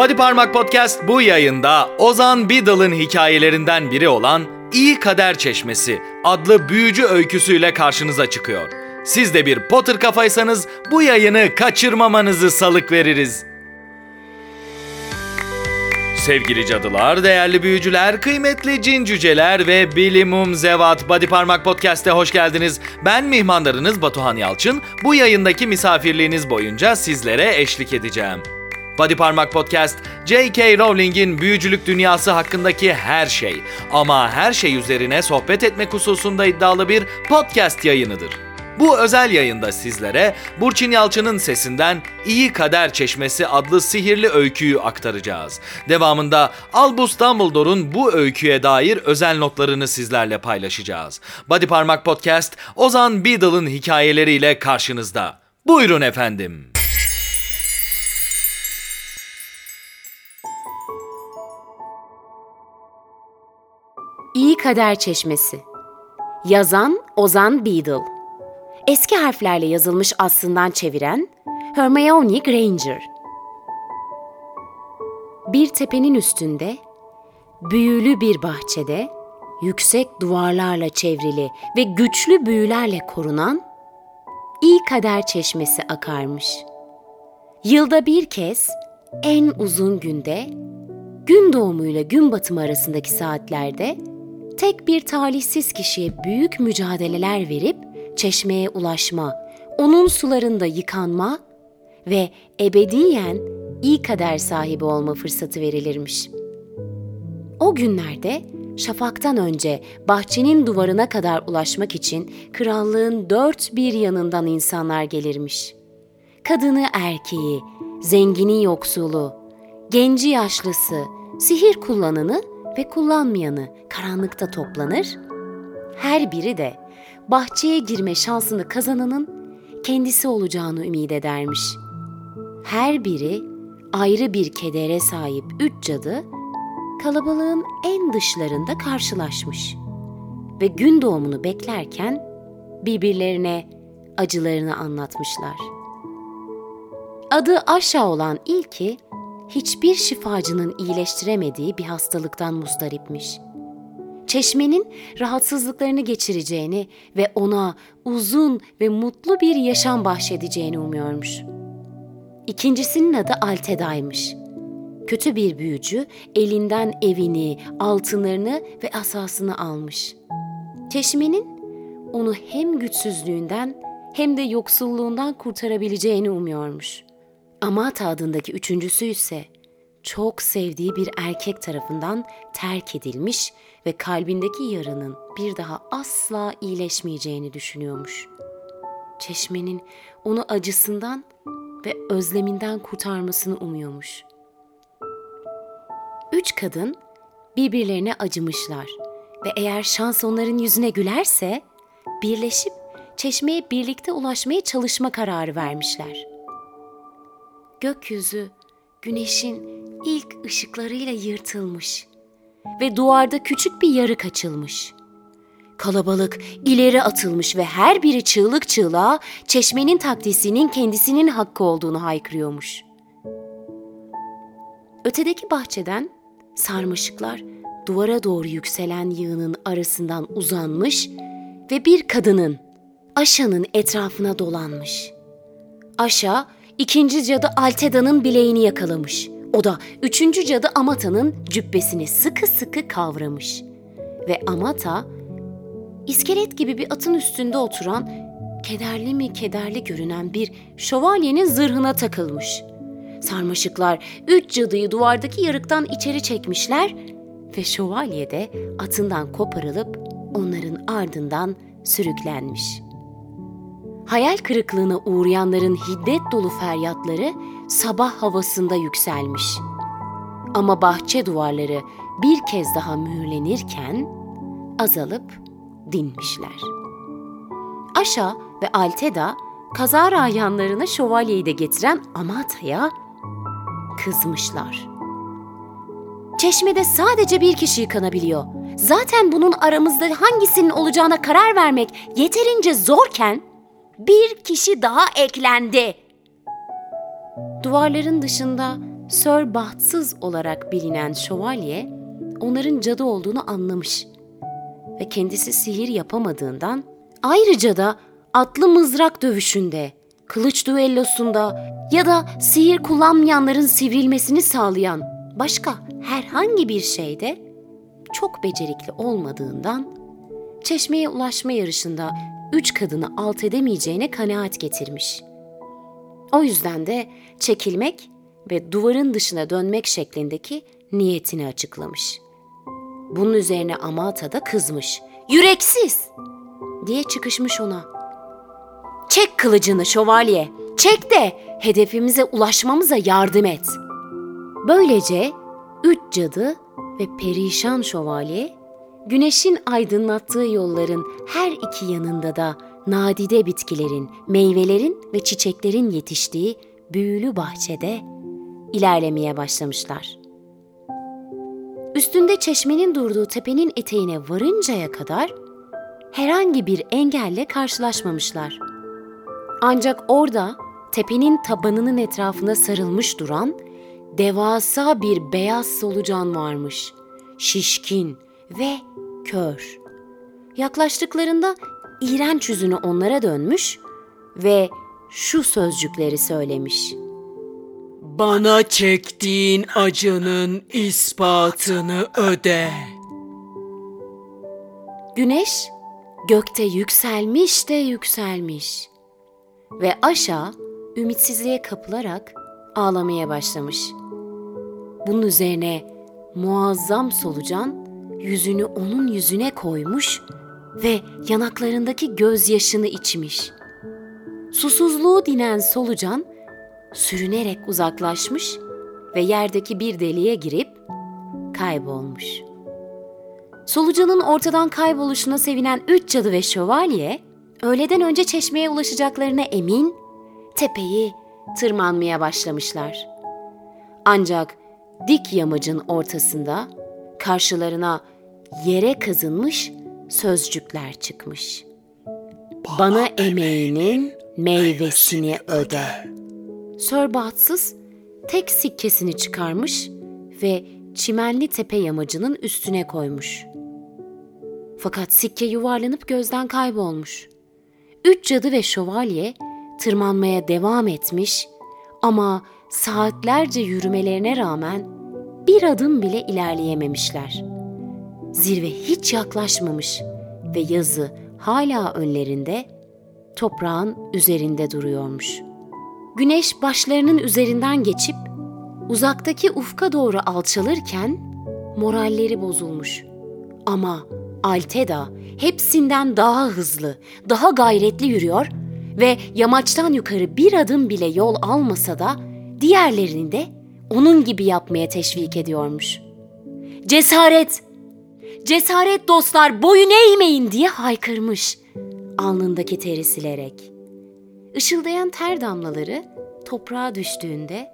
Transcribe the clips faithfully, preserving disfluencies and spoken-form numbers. Badi Parmak Podcast bu yayında Ozan Beedle'ın hikayelerinden biri olan İyi Kader Çeşmesi adlı büyücü öyküsüyle karşınıza çıkıyor. Siz de bir Potter kafaysanız bu yayını kaçırmamanızı salık veririz. Sevgili cadılar, değerli büyücüler, kıymetli cin cüceler ve bilimum zevat, Badi Parmak Podcast'e hoş geldiniz. Ben mihmandarınız Batuhan Yalçın, bu yayındaki misafirliğiniz boyunca sizlere eşlik edeceğim. Badi Parmak Podcast, J K Rowling'in büyücülük dünyası hakkındaki her şey ama her şey üzerine sohbet etmek hususunda iddialı bir podcast yayınıdır. Bu özel yayında sizlere Burçin Yalçın'ın sesinden İyi Kader Çeşmesi adlı sihirli öyküyü aktaracağız. Devamında Albus Dumbledore'un bu öyküye dair özel notlarını sizlerle paylaşacağız. Badi Parmak Podcast, Ozan Beedle'ın hikayeleriyle karşınızda. Buyurun efendim. İyi Kader Çeşmesi. Yazan Ozan Beedle. Eski harflerle yazılmış aslından çeviren Hermione Granger. Bir tepenin üstünde, büyülü bir bahçede, yüksek duvarlarla çevrili ve güçlü büyülerle korunan İyi Kader Çeşmesi akarmış. Yılda bir kez, en uzun günde, gün doğumuyla gün batımı arasındaki saatlerde tek bir talihsiz kişiye büyük mücadeleler verip çeşmeye ulaşma, onun sularında yıkanma ve ebediyen iyi kader sahibi olma fırsatı verilirmiş. O günlerde şafaktan önce bahçenin duvarına kadar ulaşmak için krallığın dört bir yanından insanlar gelirmiş. Kadını erkeği, zengini yoksulu, genci yaşlısı, sihir kullananı ve kullanmayanı karanlıkta toplanır. Her biri de bahçeye girme şansını kazananın kendisi olacağını ümit edermiş. Her biri ayrı bir kedere sahip üç cadı kalabalığın en dışlarında karşılaşmış ve gün doğumunu beklerken birbirlerine acılarını anlatmışlar. Adı aşağı olan ilki hiçbir şifacının iyileştiremediği bir hastalıktan muzdaripmiş. Çeşmenin rahatsızlıklarını geçireceğini ve ona uzun ve mutlu bir yaşam bahşedeceğini umuyormuş. İkincisinin adı Alteda'ymış. Kötü bir büyücü elinden evini, altınlarını ve asasını almış. Çeşmenin onu hem güçsüzlüğünden hem de yoksulluğundan kurtarabileceğini umuyormuş. Amata adındaki üçüncüsü ise çok sevdiği bir erkek tarafından terk edilmiş ve kalbindeki yaranın bir daha asla iyileşmeyeceğini düşünüyormuş. Çeşmenin onu acısından ve özleminden kurtarmasını umuyormuş. Üç kadın birbirlerine acımışlar ve eğer şans onların yüzüne gülerse birleşip çeşmeye birlikte ulaşmaya çalışma kararı vermişler. Gökyüzü güneşin ilk ışıklarıyla yırtılmış ve duvarda küçük bir yarık açılmış. Kalabalık ileri atılmış ve her biri çığlık çığlığa çeşmenin takdisinin kendisinin hakkı olduğunu haykırıyormuş. Ötedeki bahçeden sarmaşıklar duvara doğru yükselen yığının arasından uzanmış ve bir kadının, Aşa'nın etrafına dolanmış. Aşa, İkinci cadı Alteda'nın bileğini yakalamış. O da üçüncü cadı Amata'nın cübbesini sıkı sıkı kavramış. Ve Amata, iskelet gibi bir atın üstünde oturan, kederli mi kederli görünen bir şövalyenin zırhına takılmış. Sarmaşıklar üç cadıyı duvardaki yarıktan içeri çekmişler ve şövalye de atından koparılıp onların ardından sürüklenmiş. Hayal kırıklığına uğrayanların hiddet dolu feryatları sabah havasında yükselmiş. Ama bahçe duvarları bir kez daha mühürlenirken azalıp dinmişler. Aşa ve Alteda kazara yanlarına şövalyeyi de getiren Amata'ya kızmışlar. Çeşmede sadece bir kişi yıkanabiliyor. Zaten bunun aramızda hangisinin olacağına karar vermek yeterince zorken bir kişi daha eklendi. Duvarların dışında Sir Bahtsız olarak bilinen şövalye onların cadı olduğunu anlamış ve kendisi sihir yapamadığından, ayrıca da atlı mızrak dövüşünde, kılıç düellosunda ya da sihir kullanmayanların sivrilmesini sağlayan başka herhangi bir şeyde çok becerikli olmadığından çeşmeye ulaşma yarışında üç kadını alt edemeyeceğine kanaat getirmiş. O yüzden de çekilmek ve duvarın dışına dönmek şeklindeki niyetini açıklamış. Bunun üzerine Amata da kızmış. "Yüreksiz!" diye çıkışmış ona. "Çek kılıcını şövalye, çek de hedefimize ulaşmamıza yardım et." Böylece üç cadı ve perişan şövalye, güneşin aydınlattığı yolların her iki yanında da nadide bitkilerin, meyvelerin ve çiçeklerin yetiştiği büyülü bahçede ilerlemeye başlamışlar. Üstünde çeşmenin durduğu tepenin eteğine varıncaya kadar herhangi bir engelle karşılaşmamışlar. Ancak orada tepenin tabanının etrafına sarılmış duran devasa bir beyaz solucan varmış. Şişkin ve kör. Yaklaştıklarında iğrenç yüzünü onlara dönmüş ve şu sözcükleri söylemiş. "Bana çektiğin acının ispatını öde." Güneş gökte yükselmiş de yükselmiş ve Aşa ümitsizliğe kapılarak ağlamaya başlamış. Bunun üzerine muazzam solucan yüzünü onun yüzüne koymuş ve yanaklarındaki gözyaşını içmiş. Susuzluğu dinen solucan sürünerek uzaklaşmış ve yerdeki bir deliğe girip kaybolmuş. Solucanın ortadan kayboluşuna sevinen üç cadı ve şövalye, öğleden önce çeşmeye ulaşacaklarına emin, tepeyi tırmanmaya başlamışlar. Ancak dik yamacın ortasında karşılarına yere kazınmış sözcükler çıkmış. "Bana, Bana emeğinin meyvesini, meyvesini öde." Sir Bahtsız tek sikkesini çıkarmış ve çimenli tepe yamacının üstüne koymuş. Fakat sikke yuvarlanıp gözden kaybolmuş. Üç cadı ve şövalye tırmanmaya devam etmiş ama saatlerce yürümelerine rağmen bir adım bile ilerleyememişler. Zirve hiç yaklaşmamış ve yazı hala önlerinde, toprağın üzerinde duruyormuş. Güneş başlarının üzerinden geçip uzaktaki ufka doğru alçalırken moralleri bozulmuş. Ama Alteda hepsinden daha hızlı, daha gayretli yürüyor ve yamaçtan yukarı bir adım bile yol almasa da diğerlerini de onun gibi yapmaya teşvik ediyormuş. "Cesaret! Cesaret dostlar, boyun eğmeyin!" diye haykırmış, alnındaki teri silerek. Işıldayan ter damlaları toprağa düştüğünde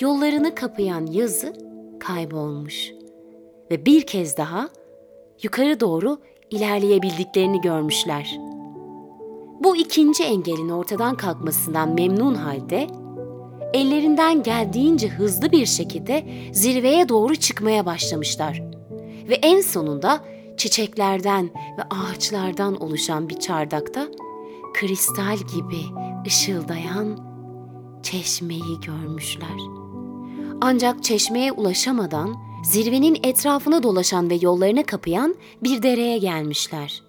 yollarını kapayan yazı kaybolmuş ve bir kez daha yukarı doğru ilerleyebildiklerini görmüşler. Bu ikinci engelin ortadan kalkmasından memnun halde ellerinden geldiğince hızlı bir şekilde zirveye doğru çıkmaya başlamışlar ve en sonunda çiçeklerden ve ağaçlardan oluşan bir çardakta kristal gibi ışıldayan çeşmeyi görmüşler. Ancak çeşmeye ulaşamadan zirvenin etrafına dolaşan ve yollarını kapayan bir dereye gelmişler.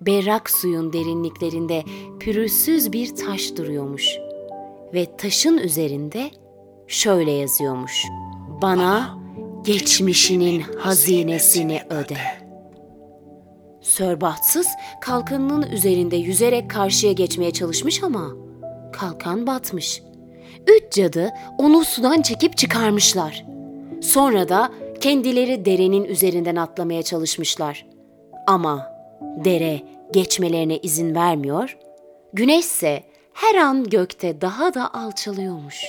Berrak suyun derinliklerinde pürüzsüz bir taş duruyormuş ve taşın üzerinde şöyle yazıyormuş. "Bana geçmişinin hazinesini öde." Sir Bahtsız kalkanının üzerinde yüzerek karşıya geçmeye çalışmış ama kalkan batmış. Üç cadı onu sudan çekip çıkarmışlar. Sonra da kendileri derenin üzerinden atlamaya çalışmışlar. Ama dere geçmelerine izin vermiyor. Güneş ise her an gökte daha da alçalıyormuş.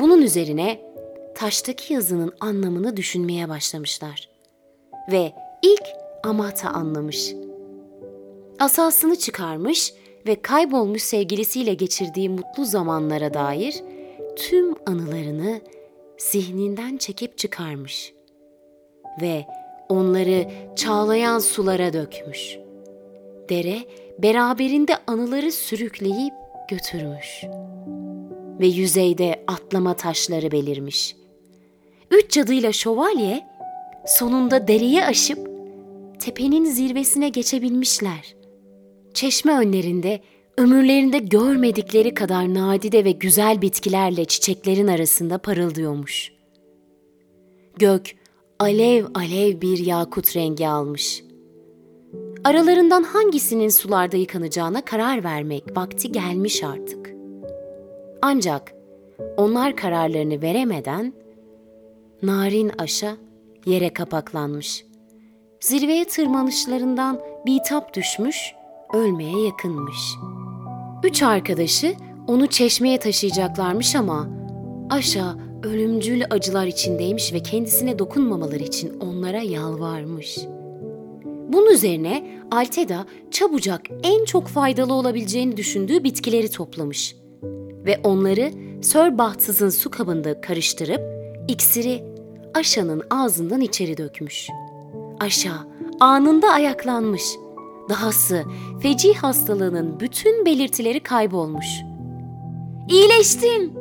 Bunun üzerine taştaki yazının anlamını düşünmeye başlamışlar. Ve ilk Amata anlamış. Asasını çıkarmış ve kaybolmuş sevgilisiyle geçirdiği mutlu zamanlara dair tüm anılarını zihninden çekip çıkarmış ve onları çağlayan sulara dökmüş. Dere beraberinde anıları sürükleyip götürmüş ve yüzeyde atlama taşları belirmiş. Üç cadıyla şövalye sonunda dereyi aşıp tepenin zirvesine geçebilmişler. Çeşme önlerinde ömürlerinde görmedikleri kadar nadide ve güzel bitkilerle çiçeklerin arasında parıldıyormuş. Gök alev alev bir yakut rengi almış. Aralarından hangisinin sularda yıkanacağına karar vermek vakti gelmiş artık. Ancak onlar kararlarını veremeden narin aşa yere kapaklanmış. Zirveye tırmanışlarından bitap düşmüş, ölmeye yakınmış. Üç arkadaşı onu çeşmeye taşıyacaklarmış ama aşa ölümcül acılar içindeymiş ve kendisine dokunmamaları için onlara yalvarmış. Bunun üzerine Alteda çabucak en çok faydalı olabileceğini düşündüğü bitkileri toplamış ve onları Sir Bahtsız'ın su kabında karıştırıp iksiri aşanın ağzından içeri dökmüş. Aşa anında ayaklanmış. Dahası feci hastalığının bütün belirtileri kaybolmuş. "İyileştim!"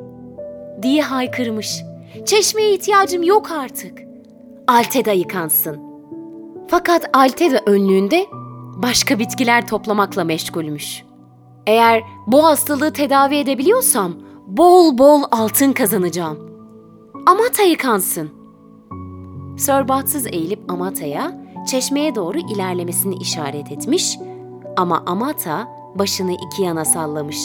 diye haykırmış. "Çeşmeye ihtiyacım yok artık. Alteda yıkansın." Fakat Alteda önlüğünde başka bitkiler toplamakla meşgulmüş. "Eğer bu hastalığı tedavi edebiliyorsam bol bol altın kazanacağım. Amata yıkansın." Sir Bahtsız eğilip Amata'ya çeşmeye doğru ilerlemesini işaret etmiş ama Amata başını iki yana sallamış.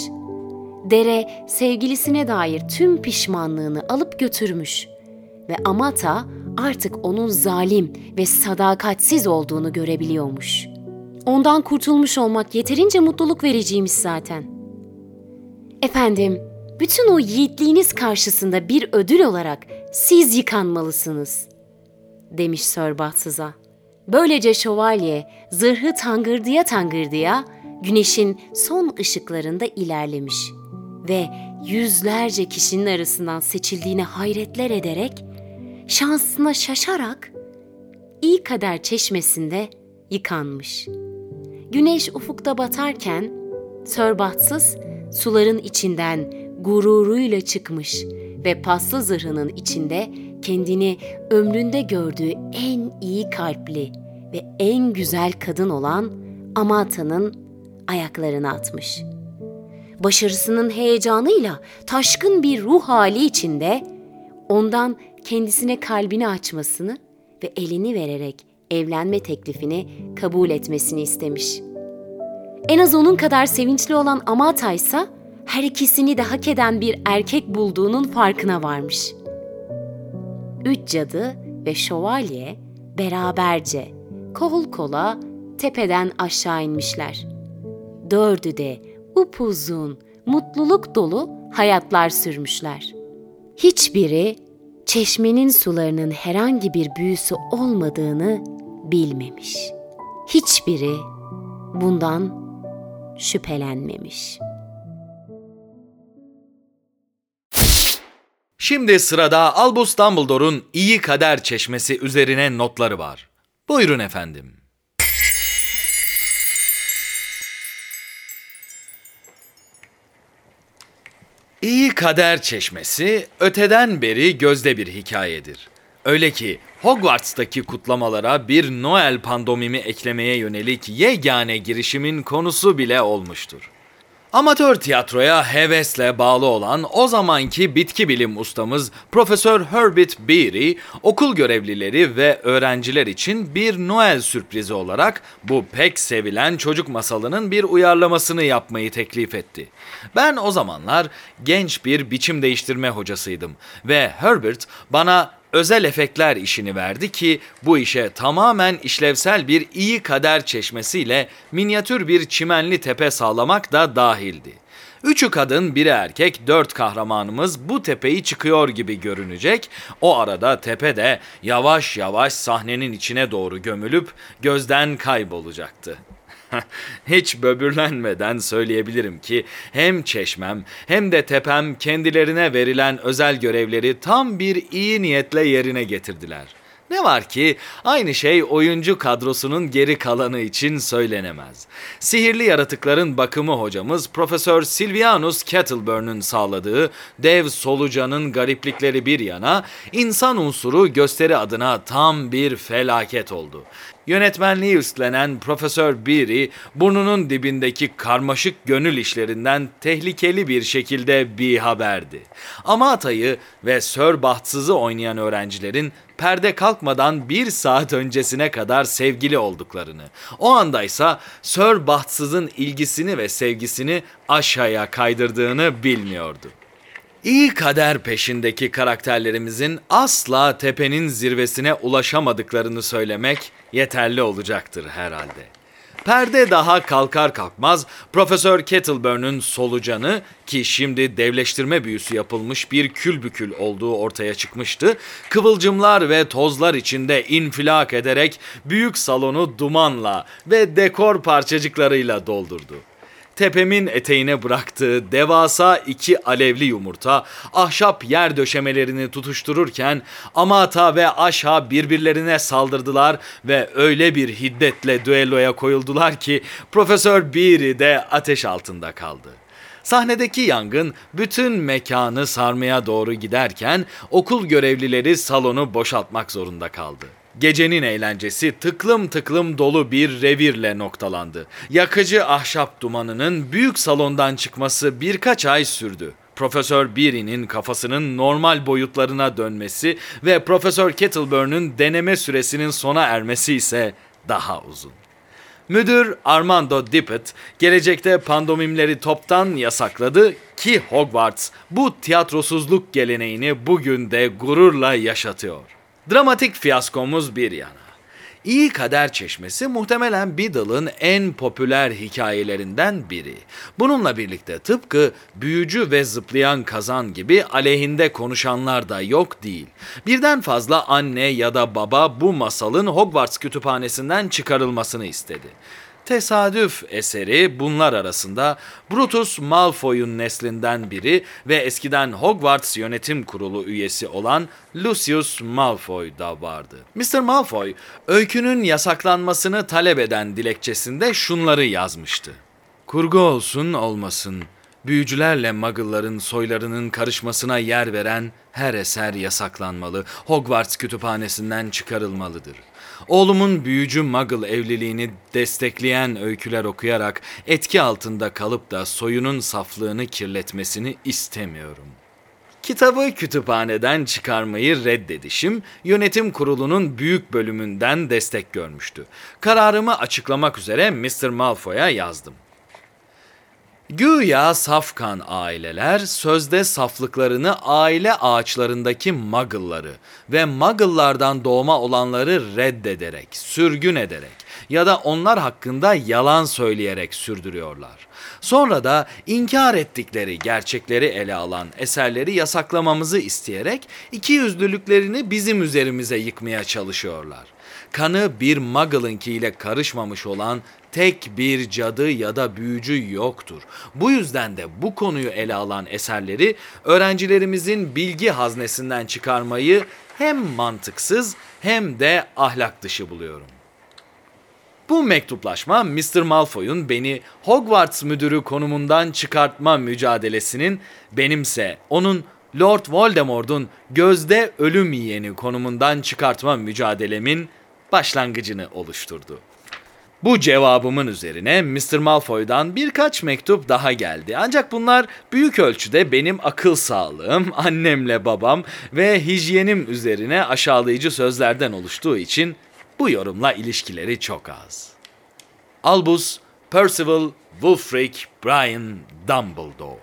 Dere sevgilisine dair tüm pişmanlığını alıp götürmüş ve Amata artık onun zalim ve sadakatsiz olduğunu görebiliyormuş. "Ondan kurtulmuş olmak yeterince mutluluk vericiymiş zaten. Efendim, bütün o yiğitliğiniz karşısında bir ödül olarak siz yıkanmalısınız." demiş Sir Bahtsız'a. Böylece şövalye zırhı tangırdıya tangırdıya güneşin son ışıklarında ilerlemiş ve yüzlerce kişinin arasından seçildiğine hayretler ederek, şansına şaşarak iyi kader çeşmesinde yıkanmış. Güneş ufukta batarken Sir Bahtsız suların içinden gururuyla çıkmış ve paslı zırhının içinde kendini ömründe gördüğü en iyi kalpli ve en güzel kadın olan Amata'nın ayaklarına atmış. Başarısının heyecanıyla taşkın bir ruh hali içinde ondan kendisine kalbini açmasını ve elini vererek evlenme teklifini kabul etmesini istemiş. En az onun kadar sevinçli olan Amata ise her ikisini de hak eden bir erkek bulduğunun farkına varmış. Üç cadı ve şövalye beraberce kol kola tepeden aşağı inmişler. Dördü de upuzun, mutluluk dolu hayatlar sürmüşler. Hiçbiri çeşmenin sularının herhangi bir büyüsü olmadığını bilmemiş. Hiçbiri bundan şüphelenmemiş. Şimdi sırada Albus Dumbledore'un İyi Kader Çeşmesi üzerine notları var. Buyurun efendim. İyi Kader Çeşmesi öteden beri gözde bir hikayedir. Öyle ki Hogwarts'taki kutlamalara bir Noel pandomimi eklemeye yönelik yegane girişimin konusu bile olmuştur. Amatör tiyatroya hevesle bağlı olan o zamanki bitki bilim ustamız Profesör Herbert Beery, okul görevlileri ve öğrenciler için bir Noel sürprizi olarak bu pek sevilen çocuk masalının bir uyarlamasını yapmayı teklif etti. Ben o zamanlar genç bir biçim değiştirme hocasıydım ve Herbert bana özel efektler işini verdi ki bu işe tamamen işlevsel bir iyi kader çeşmesiyle minyatür bir çimenli tepe sağlamak da dahildi. Üçü kadın, biri erkek, dört kahramanımız bu tepeyi çıkıyor gibi görünecek. O arada tepe de yavaş yavaş sahnenin içine doğru gömülüp gözden kaybolacaktı. Hiç böbürlenmeden söyleyebilirim ki hem çeşmem hem de tepem kendilerine verilen özel görevleri tam bir iyi niyetle yerine getirdiler. Ne var ki aynı şey oyuncu kadrosunun geri kalanı için söylenemez. Sihirli yaratıkların bakımı hocamız Profesör Silvianus Kettleburn'un sağladığı dev solucanın gariplikleri bir yana, insan unsuru gösteri adına tam bir felaket oldu. Yönetmenliği üstlenen Profesör Beery, burnunun dibindeki karmaşık gönül işlerinden tehlikeli bir şekilde bihaberdi. Amata'yı ve Sir Bahtsız'ı oynayan öğrencilerin perde kalkmadan bir saat öncesine kadar sevgili olduklarını, o andaysa Sir Bahtsız'ın ilgisini ve sevgisini aşağıya kaydırdığını bilmiyordu. İyi kader peşindeki karakterlerimizin asla tepenin zirvesine ulaşamadıklarını söylemek yeterli olacaktır herhalde. Perde daha kalkar kalkmaz Profesör Kettleburn'un solucanı, ki şimdi devleştirme büyüsü yapılmış bir külbükül olduğu ortaya çıkmıştı, kıvılcımlar ve tozlar içinde infilak ederek büyük salonu dumanla ve dekor parçacıklarıyla doldurdu. Tepemin eteğine bıraktığı devasa iki alevli yumurta, ahşap yer döşemelerini tutuştururken Amata ve Aşha birbirlerine saldırdılar ve öyle bir hiddetle düelloya koyuldular ki Profesör Beery de ateş altında kaldı. Sahnedeki yangın bütün mekanı sarmaya doğru giderken okul görevlileri salonu boşaltmak zorunda kaldı. Gecenin eğlencesi tıklım tıklım dolu bir revirle noktalandı. Yakıcı ahşap dumanının büyük salondan çıkması birkaç ay sürdü. Profesör Beery'nin kafasının normal boyutlarına dönmesi ve Profesör Kettleburn'un deneme süresinin sona ermesi ise daha uzun. Müdür Armando Dippet gelecekte pandomimleri toptan yasakladı ki Hogwarts bu tiyatrosuzluk geleneğini bugün de gururla yaşatıyor. Dramatik fiyaskomuz bir yana. İyi Kader Çeşmesi muhtemelen Beedle'ın en popüler hikayelerinden biri. Bununla birlikte tıpkı Büyücü ve Zıplayan Kazan gibi aleyhinde konuşanlar da yok değil. Birden fazla anne ya da baba bu masalın Hogwarts kütüphanesinden çıkarılmasını istedi. Tesadüf eseri bunlar arasında Brutus Malfoy'un neslinden biri ve eskiden Hogwarts Yönetim Kurulu üyesi olan Lucius Malfoy da vardı. mister Malfoy, öykünün yasaklanmasını talep eden dilekçesinde şunları yazmıştı. Kurgu olsun olmasın, büyücülerle muggle'ların soylarının karışmasına yer veren her eser yasaklanmalı, Hogwarts kütüphanesinden çıkarılmalıdır. Oğlumun büyücü muggle evliliğini destekleyen öyküler okuyarak etki altında kalıp da soyunun saflığını kirletmesini istemiyorum. Kitabı kütüphaneden çıkarmayı reddedişim, yönetim kurulunun büyük bölümünden destek görmüştü. Kararımı açıklamak üzere mister Malfoy'a yazdım. Güya safkan aileler sözde saflıklarını aile ağaçlarındaki muggle'ları ve muggle'lardan doğma olanları reddederek, sürgün ederek ya da onlar hakkında yalan söyleyerek sürdürüyorlar. Sonra da inkar ettikleri gerçekleri ele alan eserleri yasaklamamızı isteyerek ikiyüzlülüklerini bizim üzerimize yıkmaya çalışıyorlar. Kanı bir muggle'ınkiyle karışmamış olan tek bir cadı ya da büyücü yoktur. Bu yüzden de bu konuyu ele alan eserleri öğrencilerimizin bilgi haznesinden çıkarmayı hem mantıksız hem de ahlak dışı buluyorum. Bu mektuplaşma mister Malfoy'un beni Hogwarts müdürü konumundan çıkartma mücadelesinin, benimse onun Lord Voldemort'un gözde ölüm yiyeni konumundan çıkartma mücadelemin başlangıcını oluşturdu. Bu cevabımın üzerine mister Malfoy'dan birkaç mektup daha geldi. Ancak bunlar büyük ölçüde benim akıl sağlığım, annemle babam ve hijyenim üzerine aşağılayıcı sözlerden oluştuğu için bu yorumla ilişkileri çok az. Albus Percival Wulfric Brian Dumbledore.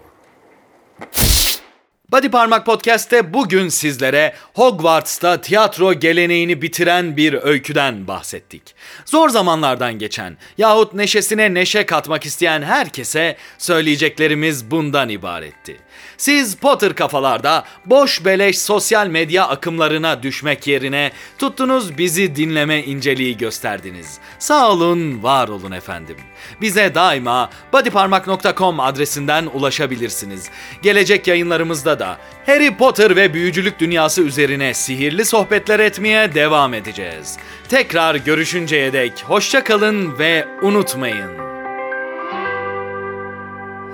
Badi Parmak Podcast'te bugün sizlere Hogwarts'ta tiyatro geleneğini bitiren bir öyküden bahsettik. Zor zamanlardan geçen yahut neşesine neşe katmak isteyen herkese söyleyeceklerimiz bundan ibaretti. Siz Potter kafalarda boş beleş sosyal medya akımlarına düşmek yerine tuttunuz bizi dinleme inceliği gösterdiniz. Sağ olun, var olun efendim. Bize daima badi parmak nokta com adresinden ulaşabilirsiniz. Gelecek yayınlarımızda da Harry Potter ve büyücülük dünyası üzerine sihirli sohbetler etmeye devam edeceğiz. Tekrar görüşünceye dek hoşça kalın ve unutmayın.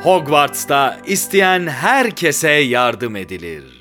Hogwarts'ta isteyen herkese yardım edilir.